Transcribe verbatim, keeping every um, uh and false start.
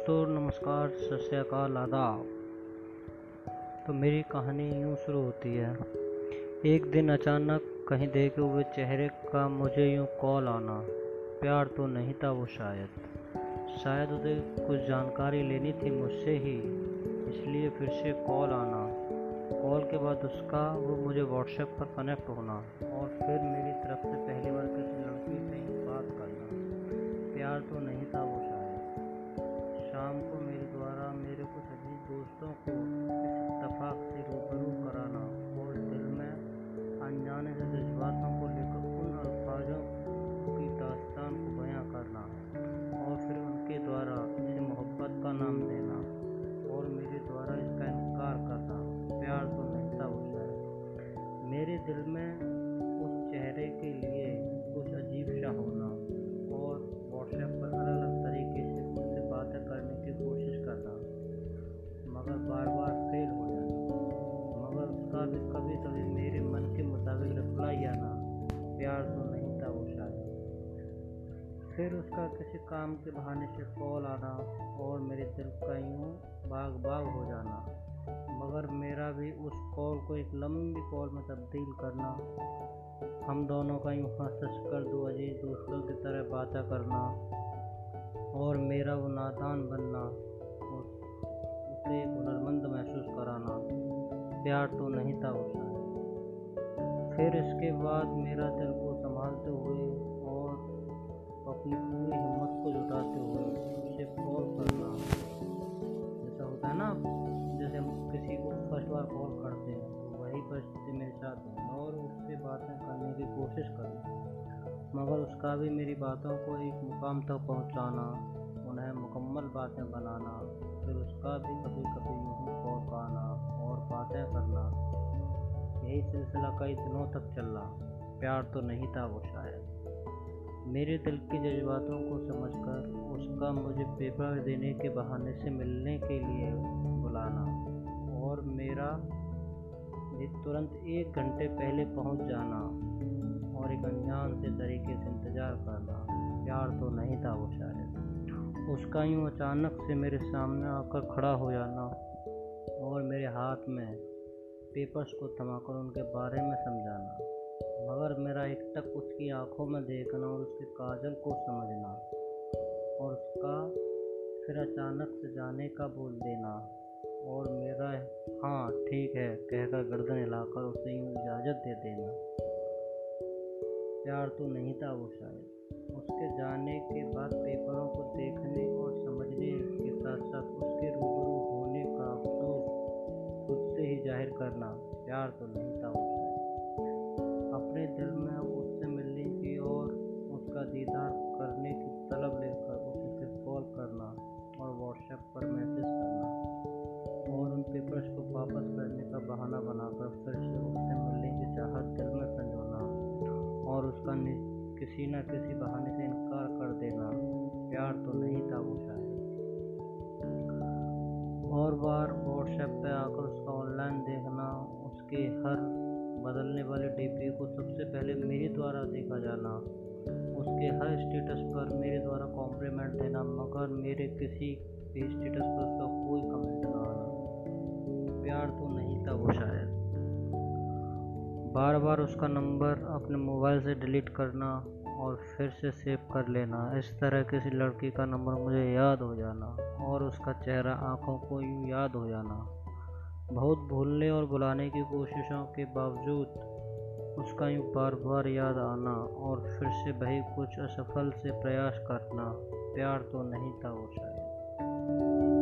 दोस्तों नमस्कार, सत श्री अकाल, आदाब। तो मेरी कहानी यूँ शुरू होती है। एक दिन अचानक कहीं देखे हुए चेहरे का मुझे यूँ कॉल आना। प्यार तो नहीं था वो, शायद शायद उसे कुछ जानकारी लेनी थी मुझसे ही, इसलिए फिर से कॉल आना। कॉल के बाद उसका वो मुझे व्हाट्सएप पर कनेक्ट होना और फिर मेरी तरफ से पहली बार किसी लड़की से ही बात करना। प्यार तो नहीं था वो, शायद। शाम को मेरे द्वारा मेरे कुछ अजीब दोस्तों को इस इत्तफाक से रूबरू कराना और दिल में अनजाने से जज्बातों को लेकर उन अल्फाजों की दास्तान को बयां करना और फिर उनके द्वारा इसे मोहब्बत का नाम देना और मेरे द्वारा इसका इनकार करना। प्यार तो महता होता है। मेरे दिल में उस चेहरे के लिए कुछ अजीब सा होना और व्हाट्सएप पर अलग अलग तरीके से उनसे बातें करने की कोशिश करना, मगर बार बार फेल हो जाना। मगर उसका भी कभी कभी मेरे मन के मुताबिक रिप्लाई आना। प्यार तो नहीं था वो, शायद। फिर उसका किसी काम के बहाने से कॉल आना और मेरे दिल का यूँ बाग बाग हो जाना, मगर मेरा भी उस कॉल को एक लंबी कॉल में तब्दील करना। हम दोनों का यूँ हंस हंस कर दो अजीज दोस्तों की तरह बातें करना और मेरा वो नादान बनना और उसे एक हुनरमंद महसूस कराना। प्यार तो नहीं था उसका। फिर इसके बाद मेरा दिल को संभालते हुए और अपनी पूरी हिम्मत को जुटाते हुए उसे कॉल करना, जैसा होता है ना, जैसे हम किसी को फर्स्ट बार कॉल करते हैं, तो वही परिस्थिति मेरे साथ है और उससे बातें करने की कोशिश करना, मगर उसका भी मेरी बातों को एक मुकाम तक पहुंचाना, उन्हें मुकम्मल बातें बनाना। फिर उसका भी कभी कभी यूँ ही कॉल करना और बातें करना। यही सिलसिला कई दिनों तक चला। प्यार तो नहीं था वो, शायद। मेरे दिल के जज्बातों को समझकर उसका मुझे पेपर देने के बहाने से मिलने के लिए बुलाना और मेरा भी तुरंत एक घंटे पहले पहुंच जाना और एक अनजान से तरीके से इंतज़ार करना। प्यार तो नहीं था वो, शायद। उसका यूँ अचानक से मेरे सामने आकर खड़ा हो जाना और मेरे हाथ में पेपर्स को थमाकर उनके बारे में समझाना, मगर मेरा एकटक उसकी आंखों में देखना और उसके काजल को समझना और उसका फिर अचानक से जाने का बोल देना और मेरा हाँ ठीक है कहकर गर्दन हिलाकर उसे यूँ इजाज़त दे देना। प्यार तो नहीं था वो, शायद। उसके जाने के बाद पेपरों को देखने और समझने के साथ साथ उसके रूबरू होने का अफसोस खुद से ही जाहिर करना। प्यार तो नहीं था वो, शायद। अपने दिल में उससे मिलने की और उसका दीदार करने की तलब लेकर उसे फिर कॉल करना और व्हाट्सएप पर मैसेज करना और उन पेपर्स को वापस करने का बहाना बनाकर फिर से उससे मिलने की चाहत दिल में संजोना और उसका किसी न किसी बहाने से इनकार कर देना। प्यार तो नहीं था वो, शायद। और बार व्हाट्सएप पर आकर उसका ऑनलाइन देखना, उसके हर बदलने वाले डीपी को सबसे पहले मेरे द्वारा देखा जाना, उसके हर स्टेटस पर मेरे द्वारा कॉम्प्लीमेंट देना, मगर मेरे किसी भी स्टेटस पर उसका कोई कमेंट ना आना। प्यार तो नहीं था वो, शायद। बार बार उसका नंबर अपने मोबाइल से डिलीट करना और फिर से सेव कर लेना। इस तरह किसी लड़की का नंबर मुझे याद हो जाना और उसका चेहरा आँखों को यूँ याद हो जाना। बहुत भूलने और बुलाने की कोशिशों के बावजूद उसका यूँ बार बार याद आना और फिर से वही कुछ असफल से प्रयास करना। प्यार तो नहीं था वो, शायद।